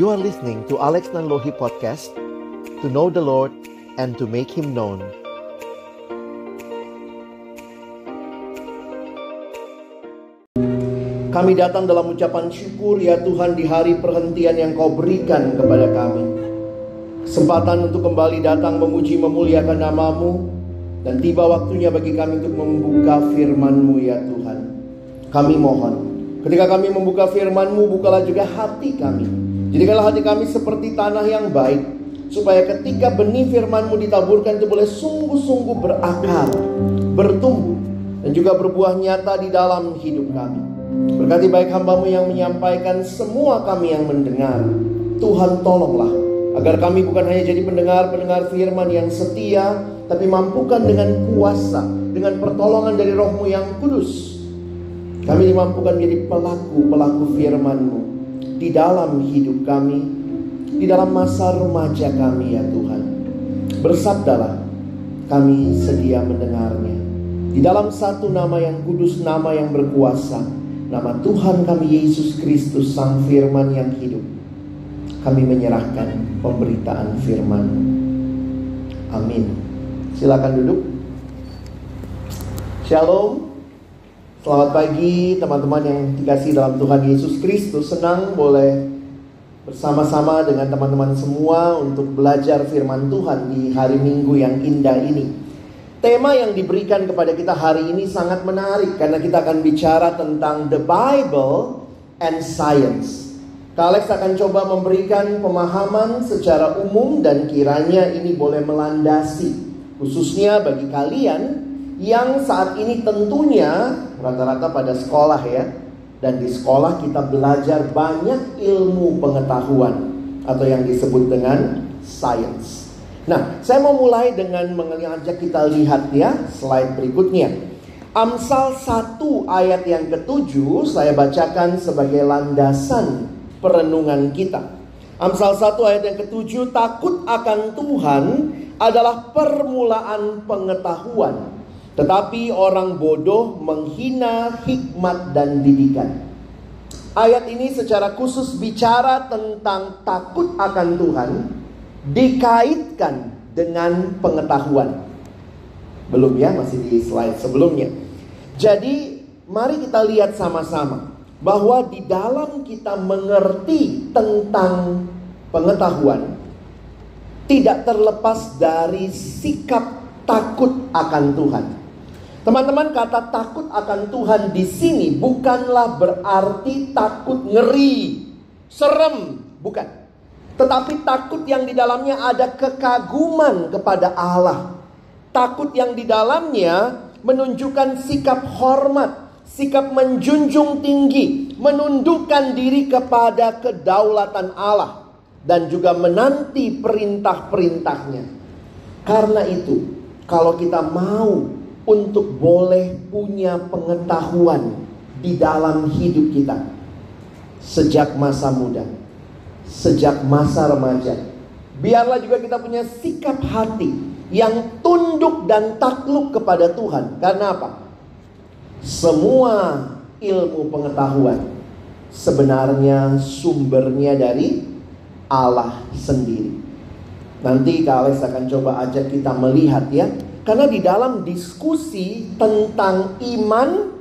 You are listening to Alex Nanlohi Podcast, to know the Lord and to make Him known. Kami datang dalam ucapan syukur ya Tuhan di hari perhentian yang Kau berikan kepada kami. Kesempatan untuk kembali datang memuji memuliakan nama-Mu, dan tiba waktunya bagi kami untuk membuka firman-Mu ya Tuhan. Kami mohon, ketika kami membuka firman-Mu, bukalah juga hati kami. Jadikanlah hati kami seperti tanah yang baik, supaya ketika benih firman-Mu ditaburkan itu boleh sungguh-sungguh berakar, bertumbuh, dan juga berbuah nyata di dalam hidup kami. Berkati baik hamba-Mu yang menyampaikan, semua kami yang mendengar. Tuhan tolonglah, agar kami bukan hanya jadi pendengar-pendengar firman yang setia, tapi mampukan dengan kuasa, dengan pertolongan dari Roh-Mu yang kudus. Kami dimampukan menjadi pelaku-pelaku firman-Mu di dalam hidup kami, di dalam masa remaja kami ya Tuhan. Bersabdalah, kami sedia mendengarnya. Di dalam satu nama yang kudus, nama yang berkuasa, nama Tuhan kami Yesus Kristus, Sang Firman yang hidup, kami menyerahkan pemberitaan firman. Amin. Silakan duduk. Shalom. Selamat pagi teman-teman yang dikasihi dalam Tuhan Yesus Kristus. Senang boleh bersama-sama dengan teman-teman semua untuk belajar firman Tuhan di hari Minggu yang indah ini. Tema yang diberikan kepada kita hari ini sangat menarik, karena kita akan bicara tentang the Bible and science. Kak Alex akan coba memberikan pemahaman secara umum, dan kiranya ini boleh melandasi, khususnya bagi kalian yang saat ini tentunya rata-rata pada sekolah ya. Dan di sekolah kita belajar banyak ilmu pengetahuan, atau yang disebut dengan science. Nah, saya mau mulai dengan mengajak kita lihat ya slide berikutnya. Amsal 1 ayat yang ke-7 saya bacakan sebagai landasan perenungan kita. Amsal 1 ayat yang ke-7, takut akan Tuhan adalah permulaan pengetahuan, tetapi orang bodoh menghina hikmat dan didikan. Ayat ini secara khusus bicara tentang takut akan Tuhan dikaitkan dengan pengetahuan. Belum ya, masih di slide sebelumnya. Jadi mari kita lihat sama-sama bahwa di dalam kita mengerti tentang pengetahuan tidak terlepas dari sikap takut akan Tuhan. Teman-teman, kata takut akan Tuhan di sini bukanlah berarti takut ngeri, serem, bukan. Tetapi takut yang di dalamnya ada kekaguman kepada Allah. Takut yang di dalamnya menunjukkan sikap hormat, sikap menjunjung tinggi, menundukkan diri kepada kedaulatan Allah, dan juga menanti perintah-perintahnya. Karena itu, kalau kita mau untuk boleh punya pengetahuan di dalam hidup kita, sejak masa muda, sejak masa remaja, biarlah juga kita punya sikap hati yang tunduk dan takluk kepada Tuhan. Karena apa? Semua ilmu pengetahuan sebenarnya sumbernya dari Allah sendiri. Nanti Kak Alex akan coba ajak kita melihat ya. Karena di dalam diskusi tentang iman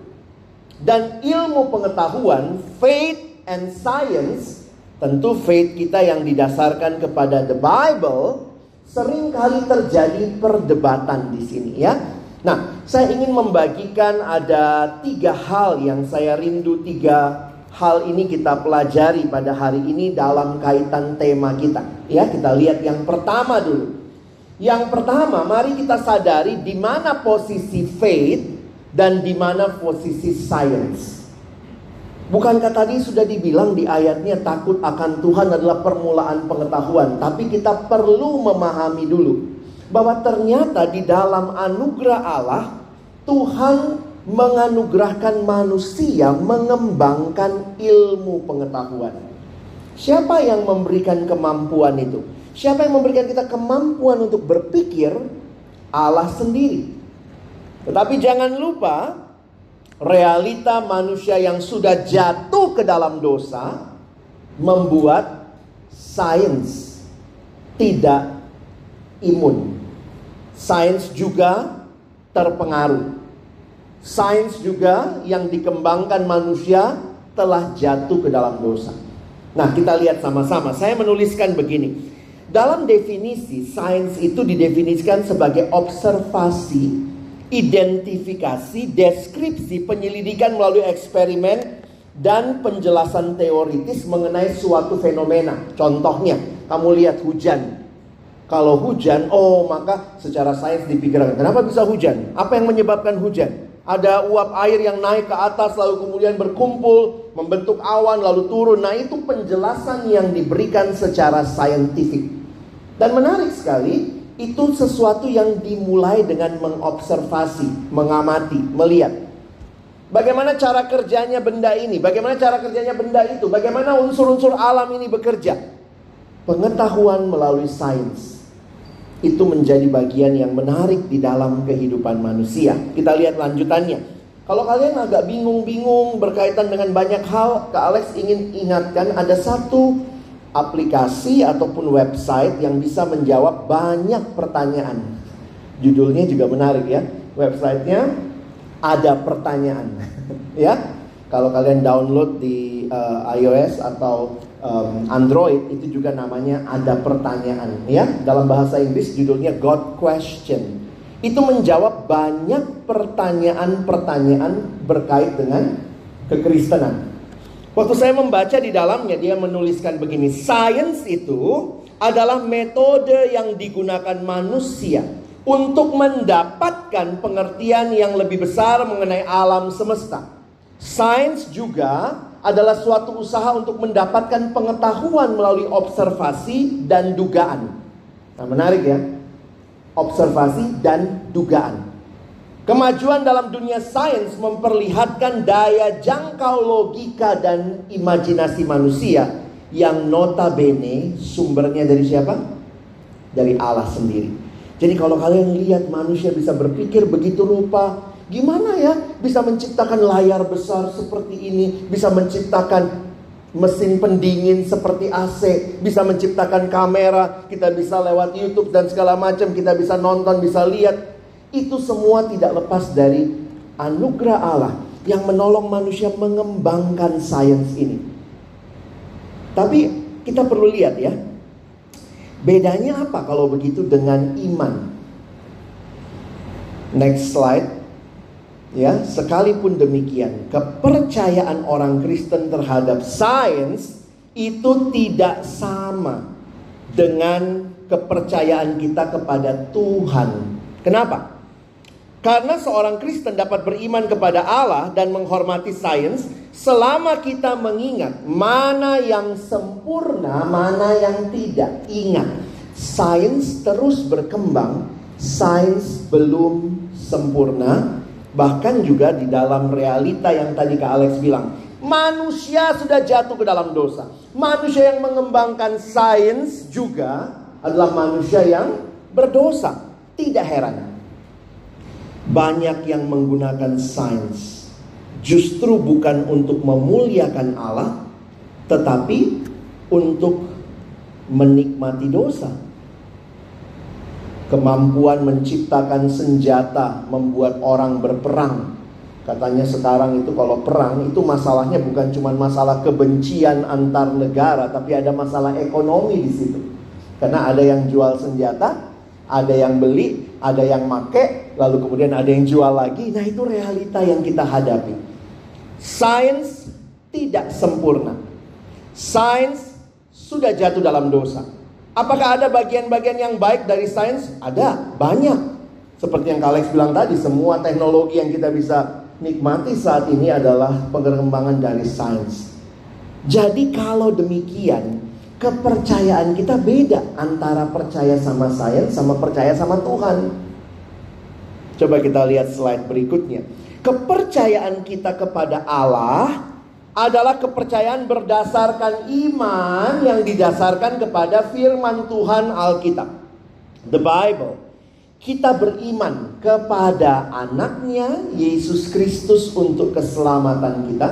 dan ilmu pengetahuan, faith and science, tentu faith kita yang didasarkan kepada the Bible, seringkali terjadi perdebatan di sini ya. Nah, saya ingin membagikan ada 3 hal yang saya rindu 3 hal ini kita pelajari pada hari ini dalam kaitan tema kita. Ya, kita lihat yang pertama dulu. Yang pertama, mari kita sadari di mana posisi faith dan di mana posisi science. Bukankah tadi sudah dibilang di ayatnya takut akan Tuhan adalah permulaan pengetahuan, tapi kita perlu memahami dulu bahwa ternyata di dalam anugerah Allah, Tuhan menganugerahkan manusia mengembangkan ilmu pengetahuan. Siapa yang memberikan kemampuan itu? Siapa yang memberikan kita kemampuan untuk berpikir? Allah sendiri. Tetapi jangan lupa, realita manusia yang sudah jatuh ke dalam dosa membuat sains tidak imun. Sains juga terpengaruh. Sains juga yang dikembangkan manusia telah jatuh ke dalam dosa. Nah, kita lihat sama-sama. Saya menuliskan begini. Dalam definisi, sains itu didefinisikan sebagai observasi, identifikasi, deskripsi, penyelidikan melalui eksperimen, dan penjelasan teoritis mengenai suatu fenomena. Contohnya, kamu lihat hujan. Kalau hujan, oh maka secara sains dipikirkan, kenapa bisa hujan? Apa yang menyebabkan hujan? Ada uap air yang naik ke atas lalu kemudian berkumpul, membentuk awan lalu turun. Nah, itu penjelasan yang diberikan secara saintifik. Dan menarik sekali, itu sesuatu yang dimulai dengan mengobservasi, mengamati, melihat. Bagaimana cara kerjanya benda ini? Bagaimana cara kerjanya benda itu? Bagaimana unsur-unsur alam ini bekerja? Pengetahuan melalui sains. Itu menjadi bagian yang menarik di dalam kehidupan manusia. Kita lihat lanjutannya. Kalau kalian agak bingung-bingung berkaitan dengan banyak hal, Kak Alex ingin ingatkan ada satu aplikasi ataupun website yang bisa menjawab banyak pertanyaan. Judulnya juga menarik ya. Websitenya Ada Pertanyaan, ya. Kalau kalian download di iOS atau Android, itu juga namanya Ada Pertanyaan, ya. Dalam bahasa Inggris judulnya God Question. Itu menjawab banyak pertanyaan-pertanyaan berkait dengan kekristenan. Waktu saya membaca di dalamnya, dia menuliskan begini. Sains itu adalah metode yang digunakan manusia untuk mendapatkan pengertian yang lebih besar mengenai alam semesta. Sains juga adalah suatu usaha untuk mendapatkan pengetahuan melalui observasi dan dugaan. Nah, menarik ya. Observasi dan dugaan. Kemajuan dalam dunia sains memperlihatkan daya jangkau logika dan imajinasi manusia yang notabene sumbernya dari siapa? Dari Allah sendiri. Jadi kalau kalian lihat manusia bisa berpikir begitu rupa, gimana ya bisa menciptakan layar besar seperti ini, bisa menciptakan mesin pendingin seperti AC, bisa menciptakan kamera, kita bisa lewat YouTube dan segala macam, kita bisa nonton, bisa lihat. Itu semua tidak lepas dari anugerah Allah yang menolong manusia mengembangkan sains ini. Tapi kita perlu lihat ya. Bedanya apa kalau begitu dengan iman? Next slide. Ya, sekalipun demikian, kepercayaan orang Kristen terhadap sains itu tidak sama dengan kepercayaan kita kepada Tuhan. Kenapa? Karena seorang Kristen dapat beriman kepada Allah dan menghormati sains selama kita mengingat mana yang sempurna, mana yang tidak. Ingat, sains terus berkembang, sains belum sempurna. Bahkan juga di dalam realita yang tadi Kak Alex bilang, manusia sudah jatuh ke dalam dosa. Manusia yang mengembangkan sains juga adalah manusia yang berdosa. Tidak heran, banyak yang menggunakan sains justru bukan untuk memuliakan Allah, tetapi untuk menikmati dosa. Kemampuan menciptakan senjata, membuat orang berperang. Katanya sekarang itu kalau perang itu masalahnya bukan cuma masalah kebencian antar negara, tapi ada masalah ekonomi di situ. Karena ada yang jual senjata, ada yang beli, ada yang make, lalu kemudian ada yang jual lagi. Nah, itu realita yang kita hadapi. Sains tidak sempurna. Sains sudah jatuh dalam dosa. Apakah ada bagian-bagian yang baik dari sains? Ada, banyak. Seperti yang Kak Alex bilang tadi, semua teknologi yang kita bisa nikmati saat ini adalah pengembangan dari sains. Jadi kalau demikian, kepercayaan kita beda antara percaya sama sains sama percaya sama Tuhan. Coba kita lihat slide berikutnya. Kepercayaan kita kepada Allah adalah kepercayaan berdasarkan iman yang didasarkan kepada firman Tuhan Alkitab. The Bible. Kita beriman kepada anaknya Yesus Kristus untuk keselamatan kita.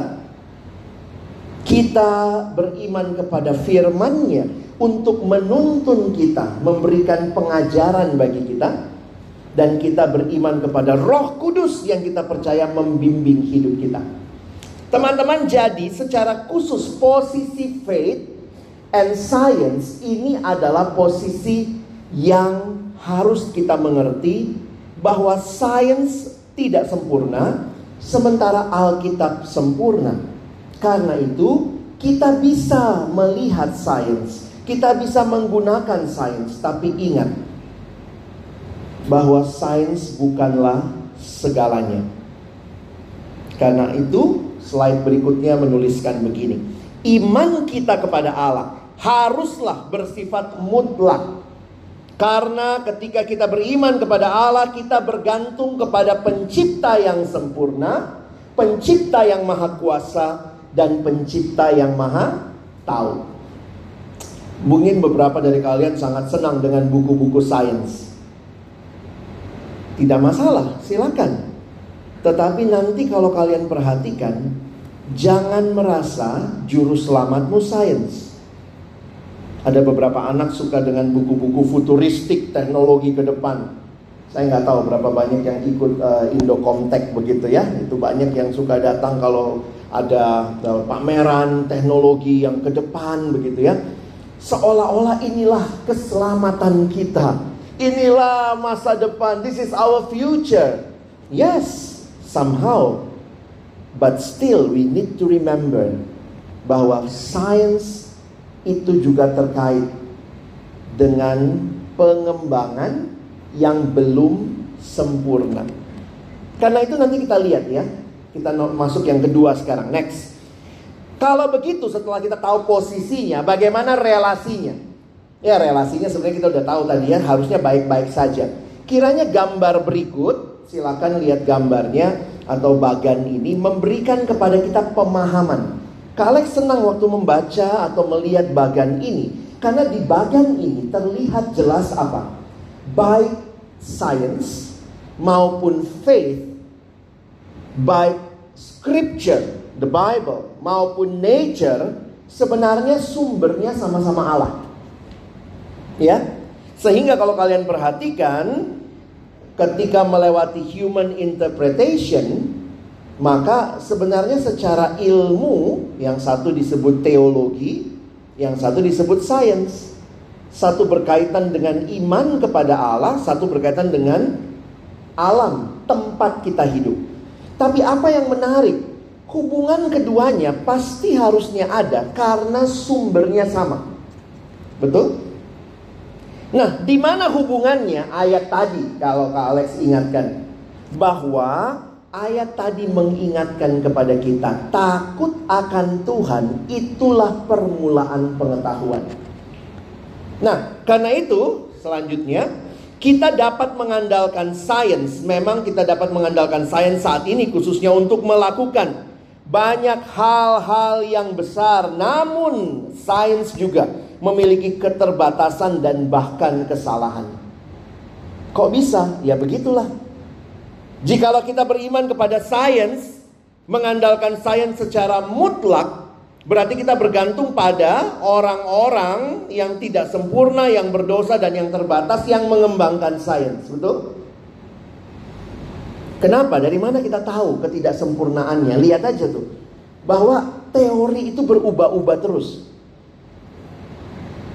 Kita beriman kepada firman-Nya untuk menuntun kita, memberikan pengajaran bagi kita, dan kita beriman kepada Roh Kudus yang kita percaya membimbing hidup kita. Teman-teman, jadi secara khusus posisi faith and science ini adalah posisi yang harus kita mengerti bahwa science tidak sempurna, sementara Alkitab sempurna. Karena itu kita bisa melihat sains, kita bisa menggunakan sains, tapi ingat bahwa sains bukanlah segalanya. Karena itu, slide berikutnya menuliskan begini. Iman kita kepada Allah haruslah bersifat mutlak. Karena ketika kita beriman kepada Allah, kita bergantung kepada pencipta yang sempurna, pencipta yang maha kuasa, dan pencipta yang maha tahu. Mungkin beberapa dari kalian sangat senang dengan buku-buku sains. Tidak masalah, silakan. Tetapi nanti kalau kalian perhatikan, jangan merasa juru selamatmu sains. Ada beberapa anak suka dengan buku-buku futuristik, teknologi ke depan. Saya nggak tahu berapa banyak yang ikut Indocomtech begitu ya. Itu banyak yang suka datang kalau ada pameran teknologi yang ke depan begitu ya. Seolah-olah inilah keselamatan kita, inilah masa depan, this is our future. Yes, somehow. But still we need to remember bahwa sains itu juga terkait dengan pengembangan yang belum sempurna. Karena itu nanti kita lihat ya. Kita masuk yang kedua sekarang, next. Kalau begitu setelah kita tahu posisinya, bagaimana relasinya? Ya, relasinya sebenarnya kita udah tahu tadi ya, harusnya baik-baik saja. Kiranya gambar berikut, silakan lihat gambarnya atau bagan ini, memberikan kepada kita pemahaman. Alex senang waktu membaca atau melihat bagan ini, karena di bagan ini terlihat jelas apa? Baik science maupun faith, baik scripture, the Bible, maupun nature, sebenarnya sumbernya sama-sama Allah. Ya? Sehingga kalau kalian perhatikan, ketika melewati human interpretation, maka sebenarnya secara ilmu, yang satu disebut teologi, yang satu disebut science. Satu berkaitan dengan iman kepada Allah, satu berkaitan dengan alam, tempat kita hidup. Tapi apa yang menarik, hubungan keduanya pasti harusnya ada karena sumbernya sama. Betul? Nah, di mana hubungannya ayat tadi? Kalau Kak Alex ingatkan, bahwa ayat tadi mengingatkan kepada kita, takut akan Tuhan itulah permulaan pengetahuan. Nah, karena itu selanjutnya, kita dapat mengandalkan sains. Memang kita dapat mengandalkan sains saat ini, khususnya untuk melakukan banyak hal-hal yang besar. Namun sains juga memiliki keterbatasan dan bahkan kesalahan. Kok bisa? Ya begitulah. Jikalau kita beriman kepada sains, mengandalkan sains secara mutlak, berarti kita bergantung pada orang-orang yang tidak sempurna, yang berdosa dan yang terbatas, yang mengembangkan sains. Betul? Kenapa? Dari mana kita tahu ketidaksempurnaannya? Lihat aja tuh, bahwa teori itu berubah-ubah terus.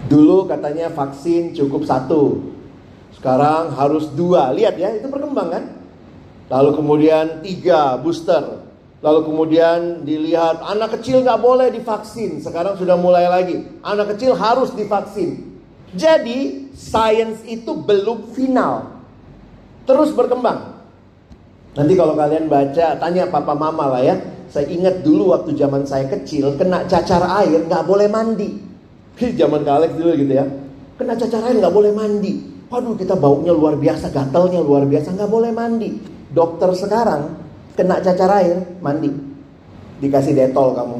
Dulu katanya vaksin cukup 1, sekarang harus 2. Lihat ya, itu berkembang kan? Lalu kemudian 3 booster. Lalu kemudian dilihat anak kecil gak boleh divaksin. Sekarang sudah mulai lagi, anak kecil harus divaksin. Jadi sains itu belum final, terus berkembang. Nanti kalau kalian baca, tanya papa mama lah ya. Saya ingat dulu waktu zaman saya kecil, kena cacar air gak boleh mandi. Zaman Kak Alex dulu gitu ya. Kena cacar air gak boleh mandi. Waduh, kita baunya luar biasa, gatalnya luar biasa, gak boleh mandi. Dokter sekarang, kena cacar air, mandi. Dikasih detol kamu.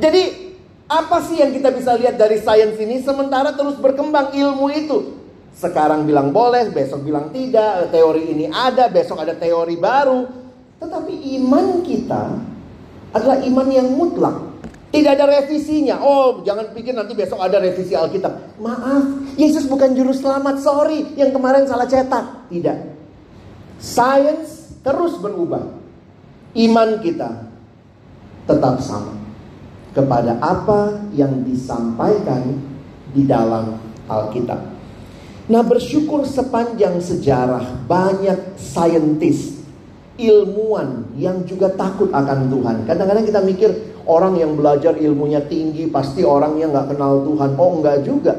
Jadi, apa sih yang kita bisa lihat dari sains ini? Sementara terus berkembang ilmu itu. Sekarang bilang boleh, besok bilang tidak. Teori ini ada, besok ada teori baru. Tetapi iman kita adalah iman yang mutlak. Tidak ada revisinya. Oh, jangan pikir nanti besok ada revisi Alkitab. Maaf, Yesus bukan juru selamat, sorry. Yang kemarin salah cetak. Tidak. Sains terus berubah. Iman kita tetap sama kepada apa yang disampaikan di dalam Alkitab. Nah, bersyukur sepanjang sejarah banyak saintis, ilmuwan yang juga takut akan Tuhan. Kadang-kadang kita mikir orang yang belajar ilmunya tinggi pasti orangnya nggak kenal Tuhan. Oh, nggak juga.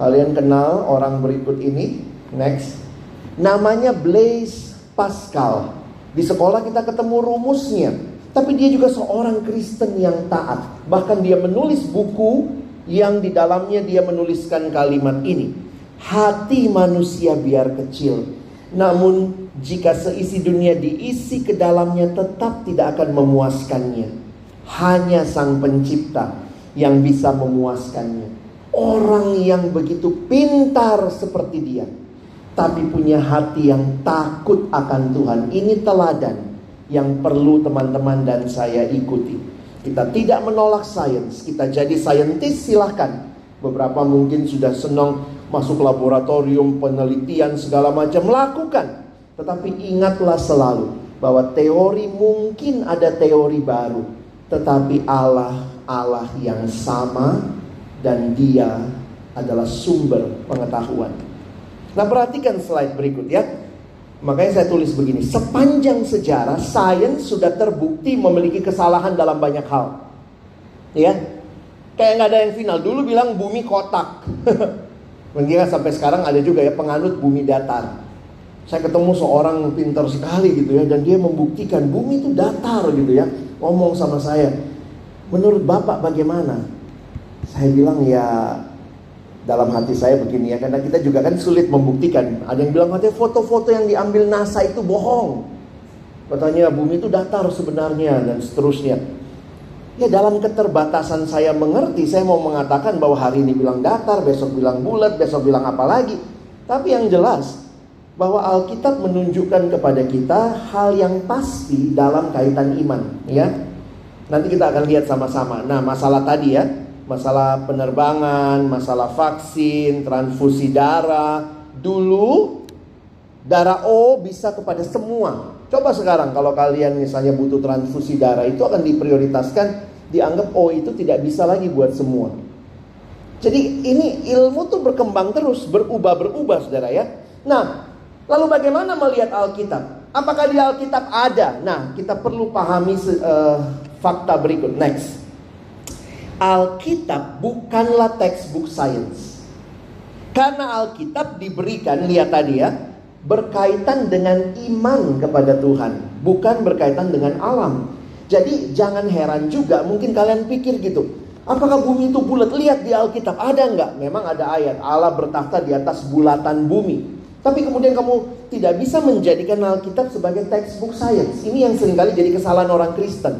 Kalian kenal orang berikut ini? Next. Namanya Blaise Pascal. Di sekolah kita ketemu rumusnya. Tapi dia juga seorang Kristen yang taat. Bahkan dia menulis buku yang di dalamnya dia menuliskan kalimat ini. Hati manusia biar kecil, namun jika seisi dunia diisi ke dalamnya tetap tidak akan memuaskannya. Hanya Sang Pencipta yang bisa memuaskannya. Orang yang begitu pintar seperti dia, tapi punya hati yang takut akan Tuhan. Ini teladan yang perlu teman-teman dan saya ikuti. Kita tidak menolak sains. Kita jadi saintis silahkan. Beberapa mungkin sudah senang masuk laboratorium, penelitian, segala macam, lakukan. Tetapi ingatlah selalu bahwa teori mungkin ada teori baru. Tetapi Allah, Allah yang sama dan dia adalah sumber pengetahuan. Nah, perhatikan slide berikut ya. Makanya saya tulis begini. Sepanjang sejarah, sains sudah terbukti memiliki kesalahan dalam banyak hal. Ya, kayak nggak ada yang final. Dulu bilang bumi kotak. Mengingat sampai sekarang ada juga ya penganut bumi datar. Saya ketemu seorang pintar sekali gitu ya, dan dia membuktikan bumi itu datar gitu ya. Ngomong sama saya, menurut Bapak bagaimana? Saya bilang ya dalam hati saya begini ya, karena kita juga kan sulit membuktikan. Ada yang bilang katanya foto-foto yang diambil NASA itu bohong. Katanya bumi itu datar sebenarnya dan seterusnya. Ya dalam keterbatasan saya mengerti, saya mau mengatakan bahwa hari ini bilang datar, besok bilang bulat, besok bilang apa lagi. Tapi yang jelas, bahwa Alkitab menunjukkan kepada kita hal yang pasti dalam kaitan iman. Ya, nanti kita akan lihat sama-sama. Nah, masalah tadi ya, masalah penerbangan, masalah vaksin, transfusi darah. Dulu, darah O bisa kepada semua. Coba sekarang kalau kalian misalnya butuh transfusi darah, itu akan diprioritaskan. Dianggap oh itu tidak bisa lagi buat semua. Jadi ini ilmu tuh berkembang terus, berubah-berubah saudara ya. Nah, lalu bagaimana melihat Alkitab? Apakah di Alkitab ada? Nah, kita perlu pahami fakta berikut. Next. Alkitab bukanlah textbook science. Karena Alkitab diberikan, lihat tadi ya, berkaitan dengan iman kepada Tuhan, bukan berkaitan dengan alam. Jadi jangan heran juga, mungkin kalian pikir gitu, apakah bumi itu bulat? Lihat di Alkitab, ada nggak? Memang ada ayat, Allah bertakhta di atas bulatan bumi. Tapi kemudian kamu tidak bisa menjadikan Alkitab sebagai textbook science. Ini yang seringkali jadi kesalahan orang Kristen.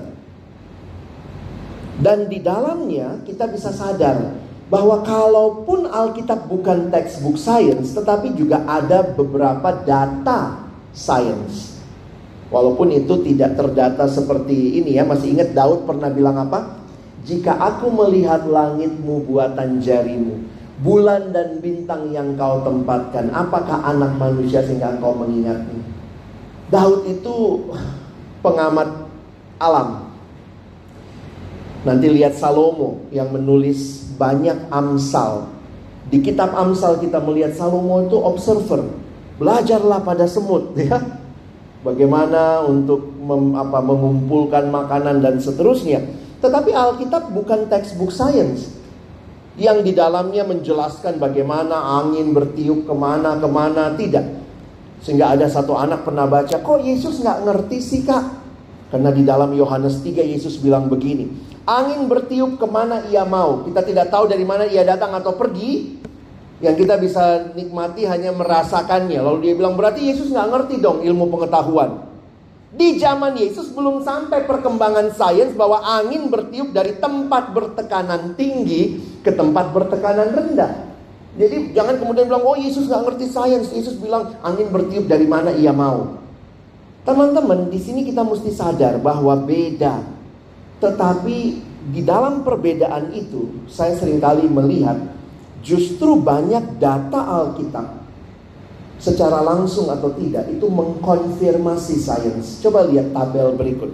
Dan di dalamnya kita bisa sadar bahwa kalaupun Alkitab bukan textbook science, tetapi juga ada beberapa data science. Walaupun itu tidak terdata seperti ini ya. Masih ingat Daud pernah bilang apa? Jika aku melihat langitmu buatan jarimu, bulan dan bintang yang kau tempatkan, apakah anak manusia sehingga engkau mengingatnya? Daud itu pengamat alam. Nanti lihat Salomo yang menulis banyak Amsal. Di kitab Amsal kita melihat Salomo itu observer. Belajarlah pada semut ya. Bagaimana untuk mengumpulkan makanan dan seterusnya. Tetapi Alkitab bukan textbook science yang di dalamnya menjelaskan bagaimana angin bertiup kemana-kemana, tidak. Sehingga ada satu anak pernah baca, kok Yesus nggak ngerti sih kak? Karena di dalam Yohanes 3 Yesus bilang begini, angin bertiup kemana ia mau. Kita tidak tahu dari mana ia datang atau pergi. Yang kita bisa nikmati hanya merasakannya. Lalu dia bilang berarti Yesus nggak ngerti dong ilmu pengetahuan. Di zaman Yesus belum sampai perkembangan sains bahwa angin bertiup dari tempat bertekanan tinggi ke tempat bertekanan rendah. Jadi jangan kemudian bilang oh Yesus nggak ngerti sains. Yesus bilang angin bertiup dari mana ia mau. Teman-teman, di sini kita mesti sadar bahwa beda. Tetapi di dalam perbedaan itu, saya seringkali melihat justru banyak data Alkitab secara langsung atau tidak itu mengkonfirmasi sains. Coba lihat tabel berikut.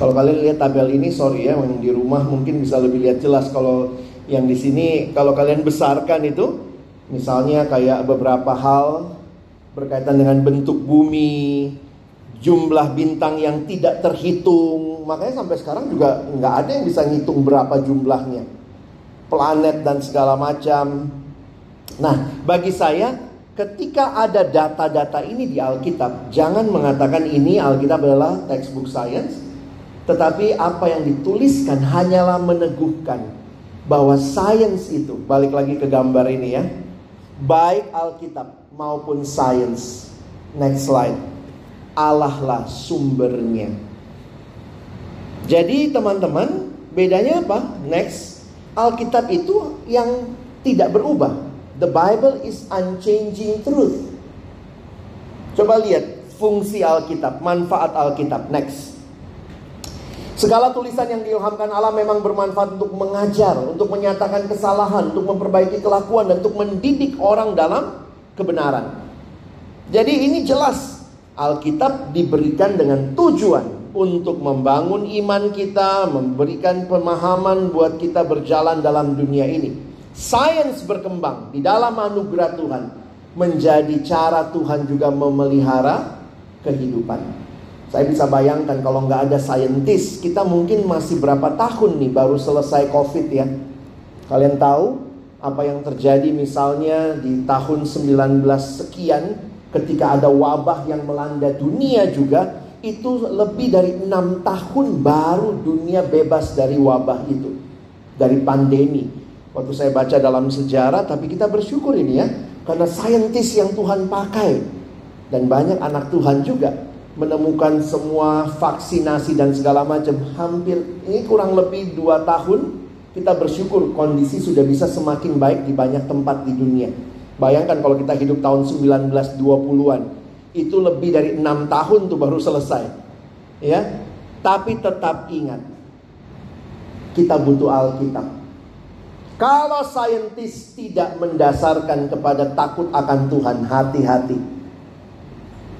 Kalau kalian lihat tabel ini, sorry ya, yang di rumah mungkin bisa lebih lihat jelas. Kalau yang di sini, kalau kalian besarkan itu, misalnya kayak beberapa hal berkaitan dengan bentuk bumi, jumlah bintang yang tidak terhitung. Makanya sampai sekarang juga nggak ada yang bisa ngitung berapa jumlahnya, planet dan segala macam. Nah, bagi saya ketika ada data-data ini di Alkitab, jangan mengatakan ini Alkitab adalah textbook science, tetapi apa yang dituliskan hanyalah meneguhkan bahwa science itu, balik lagi ke gambar ini ya, baik Alkitab maupun science. Next slide. Allah lah sumbernya. Jadi teman-teman, bedanya apa? Next. Alkitab itu yang tidak berubah. The Bible is unchanging truth. Coba lihat fungsi Alkitab, manfaat Alkitab. Next. Segala tulisan yang diilhamkan Allah memang bermanfaat untuk mengajar, untuk menyatakan kesalahan, untuk memperbaiki kelakuan, dan untuk mendidik orang dalam kebenaran. Jadi ini jelas, Alkitab diberikan dengan tujuan untuk membangun iman kita, memberikan pemahaman buat kita berjalan dalam dunia ini. Sains berkembang di dalam anugerah Tuhan, menjadi cara Tuhan juga memelihara kehidupan. Saya bisa bayangkan kalau nggak ada saintis, kita mungkin masih berapa tahun nih baru selesai COVID ya. Kalian tahu apa yang terjadi misalnya di tahun 19 sekian ketika ada wabah yang melanda dunia juga. Itu lebih dari 6 tahun baru dunia bebas dari wabah itu, dari pandemi. Waktu saya baca dalam sejarah, tapi kita bersyukur ini ya, karena saintis yang Tuhan pakai, dan banyak anak Tuhan juga menemukan semua vaksinasi dan segala macam. Hampir, ini kurang lebih 2 tahun, kita bersyukur kondisi sudah bisa semakin baik di banyak tempat di dunia. Bayangkan kalau kita hidup tahun 1920-an, itu lebih dari 6 tahun tuh baru selesai. Ya, tapi tetap ingat, kita butuh Alkitab. Kalau saintis tidak mendasarkan kepada takut akan Tuhan, hati-hati.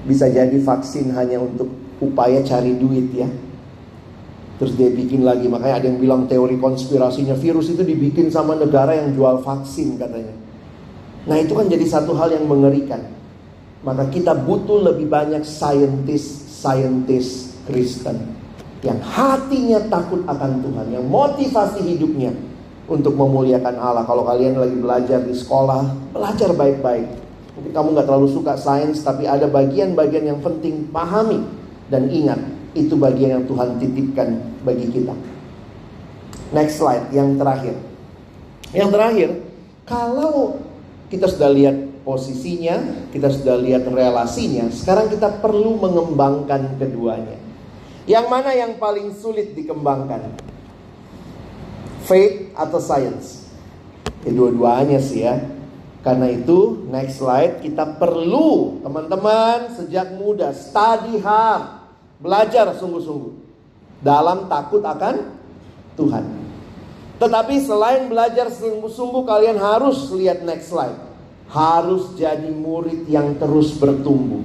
Bisa jadi vaksin hanya untuk upaya cari duit ya. Terus dia bikin lagi, makanya ada yang bilang teori konspirasinya virus itu dibikin sama negara yang jual vaksin katanya. Nah itu kan jadi satu hal yang mengerikan. Maka kita butuh lebih banyak saintis Kristen yang hatinya takut akan Tuhan, yang motivasi hidupnya untuk memuliakan Allah. Kalau kalian lagi belajar di sekolah, belajar baik-baik. Mungkin kamu gak terlalu suka sains, tapi ada bagian-bagian yang penting pahami. Dan ingat, itu bagian yang Tuhan titipkan bagi kita. Next slide, yang terakhir. Yang terakhir, kalau kita sudah lihat posisinya, kita sudah lihat relasinya, sekarang kita perlu mengembangkan keduanya. Yang mana yang paling sulit dikembangkan? Faith atau science? Ya, dua-duanya sih ya. Karena itu, next slide, kita perlu, teman-teman, sejak muda, study hard, belajar sungguh-sungguh dalam takut akan Tuhan. Tetapi selain belajar sungguh-sungguh, kalian harus lihat next slide, harus jadi murid yang terus bertumbuh.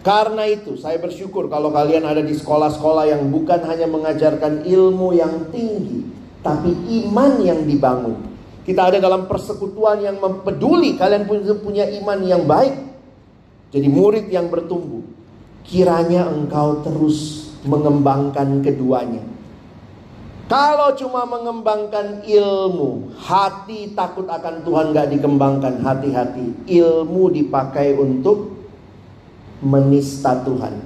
Karena itu, saya bersyukur kalau kalian ada di sekolah-sekolah yang bukan hanya mengajarkan ilmu yang tinggi, tapi iman yang dibangun. Kita ada dalam persekutuan yang mempeduli. Kalian punya iman yang baik, jadi murid yang bertumbuh. Kiranya engkau terus mengembangkan keduanya. Kalau cuma mengembangkan ilmu, hati takut akan Tuhan gak dikembangkan. Hati-hati, ilmu dipakai untuk menista Tuhan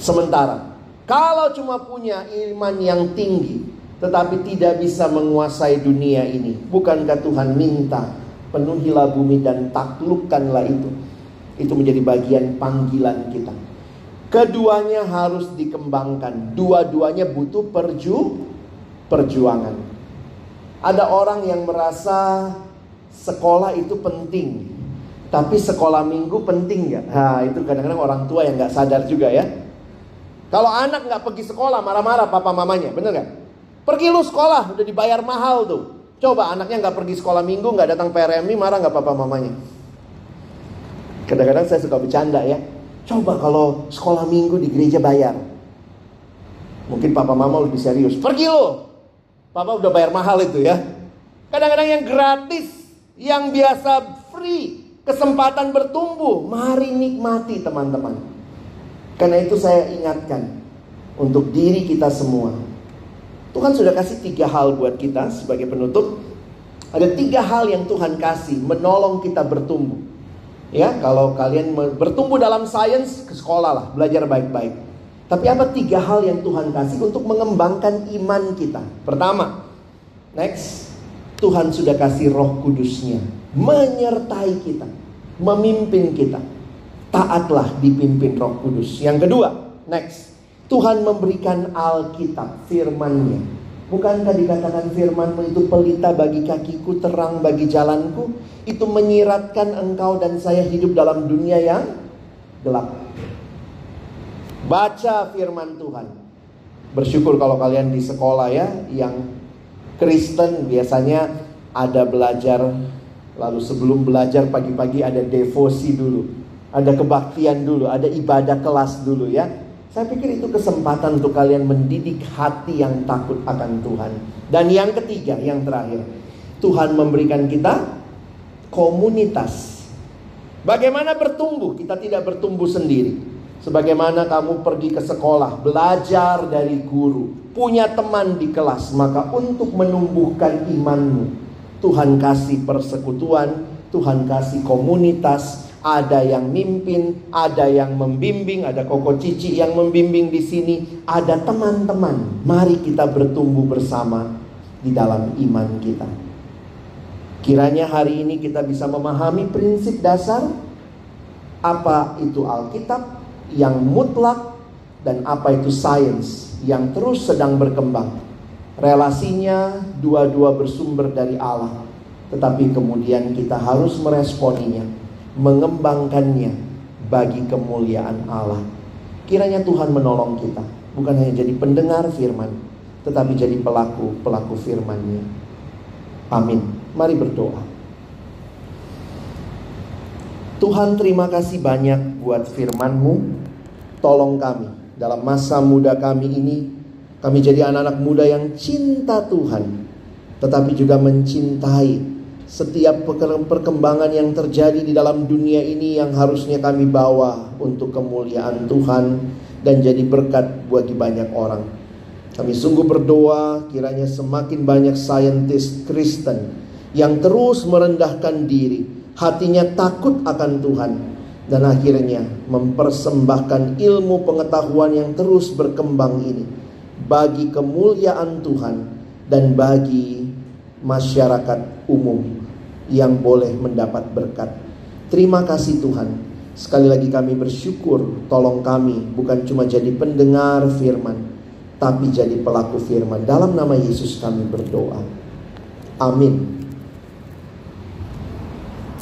sementara. Kalau cuma punya iman yang tinggi tetapi tidak bisa menguasai dunia ini, bukankah Tuhan minta, penuhilah bumi dan taklukkanlah itu. Itu menjadi bagian panggilan kita. Keduanya harus dikembangkan. Dua-duanya butuh perjuangan. Ada orang yang merasa sekolah itu penting, tapi sekolah minggu penting ya. Nah itu kadang-kadang orang tua yang gak sadar juga ya. Kalau anak nggak pergi sekolah, marah-marah papa mamanya, bener nggak? Pergi lu sekolah, udah dibayar mahal tuh. Coba anaknya nggak pergi sekolah minggu, nggak datang PRMI, marah nggak papa mamanya? Kadang-kadang saya suka bercanda ya. Coba kalau sekolah minggu di gereja bayar. Mungkin papa mama lebih serius. Pergi lu, papa udah bayar mahal itu ya. Kadang-kadang yang gratis, yang biasa free, kesempatan bertumbuh, mari nikmati teman-teman. Karena itu saya ingatkan untuk diri kita semua. Tuhan sudah kasih 3 hal buat kita sebagai penutup. Ada 3 hal yang Tuhan kasih menolong kita bertumbuh. Ya, kalau kalian bertumbuh dalam sains, ke sekolah lah, belajar baik-baik. Tapi apa 3 hal yang Tuhan kasih untuk mengembangkan iman kita? Pertama, next, Tuhan sudah kasih Roh Kudusnya menyertai kita, memimpin kita. Taatlah dipimpin Roh Kudus. Yang kedua, next, Tuhan memberikan Alkitab, firman-Nya. Bukankah dikatakan firman-Mu itu pelita bagi kakiku, terang bagi jalanku? Itu menyiratkan engkau dan saya hidup dalam dunia yang gelap. Baca firman Tuhan. Bersyukur kalau kalian di sekolah ya, yang Kristen biasanya ada belajar. Lalu sebelum belajar pagi-pagi ada devosi dulu, ada kebaktian dulu, ada ibadah kelas dulu ya. Saya pikir itu kesempatan untuk kalian mendidik hati yang takut akan Tuhan. Dan yang ketiga, yang terakhir, Tuhan memberikan kita komunitas. Bagaimana bertumbuh? Kita tidak bertumbuh sendiri. Sebagaimana kamu pergi ke sekolah, belajar dari guru, punya teman di kelas, maka untuk menumbuhkan imanmu, Tuhan kasih persekutuan, Tuhan kasih komunitas. Ada yang mimpin, ada yang membimbing, ada koko cici yang membimbing di sini, ada teman-teman. Mari kita bertumbuh bersama di dalam iman kita. Kiranya hari ini kita bisa memahami prinsip dasar, apa itu Alkitab yang mutlak dan apa itu sains yang terus sedang berkembang. Relasinya dua-dua bersumber dari Allah, tetapi kemudian kita harus meresponinya, mengembangkannya bagi kemuliaan Allah. Kiranya Tuhan menolong kita, bukan hanya jadi pendengar firman, tetapi jadi pelaku-pelaku firman-Nya. Amin. Mari berdoa. Tuhan, terima kasih banyak buat firman-Mu. Tolong kami dalam masa muda kami ini, kami jadi anak-anak muda yang cinta Tuhan, tetapi juga mencintai setiap perkembangan yang terjadi di dalam dunia ini, yang harusnya kami bawa untuk kemuliaan Tuhan dan jadi berkat bagi banyak orang. Kami sungguh berdoa kiranya semakin banyak saintis Kristen yang terus merendahkan diri, hatinya takut akan Tuhan, dan akhirnya mempersembahkan ilmu pengetahuan yang terus berkembang ini bagi kemuliaan Tuhan dan bagi masyarakat umum yang boleh mendapat berkat. Terima kasih Tuhan. Sekali lagi kami bersyukur. Tolong kami bukan cuma jadi pendengar firman, tapi jadi pelaku firman. Dalam nama Yesus kami berdoa. Amin.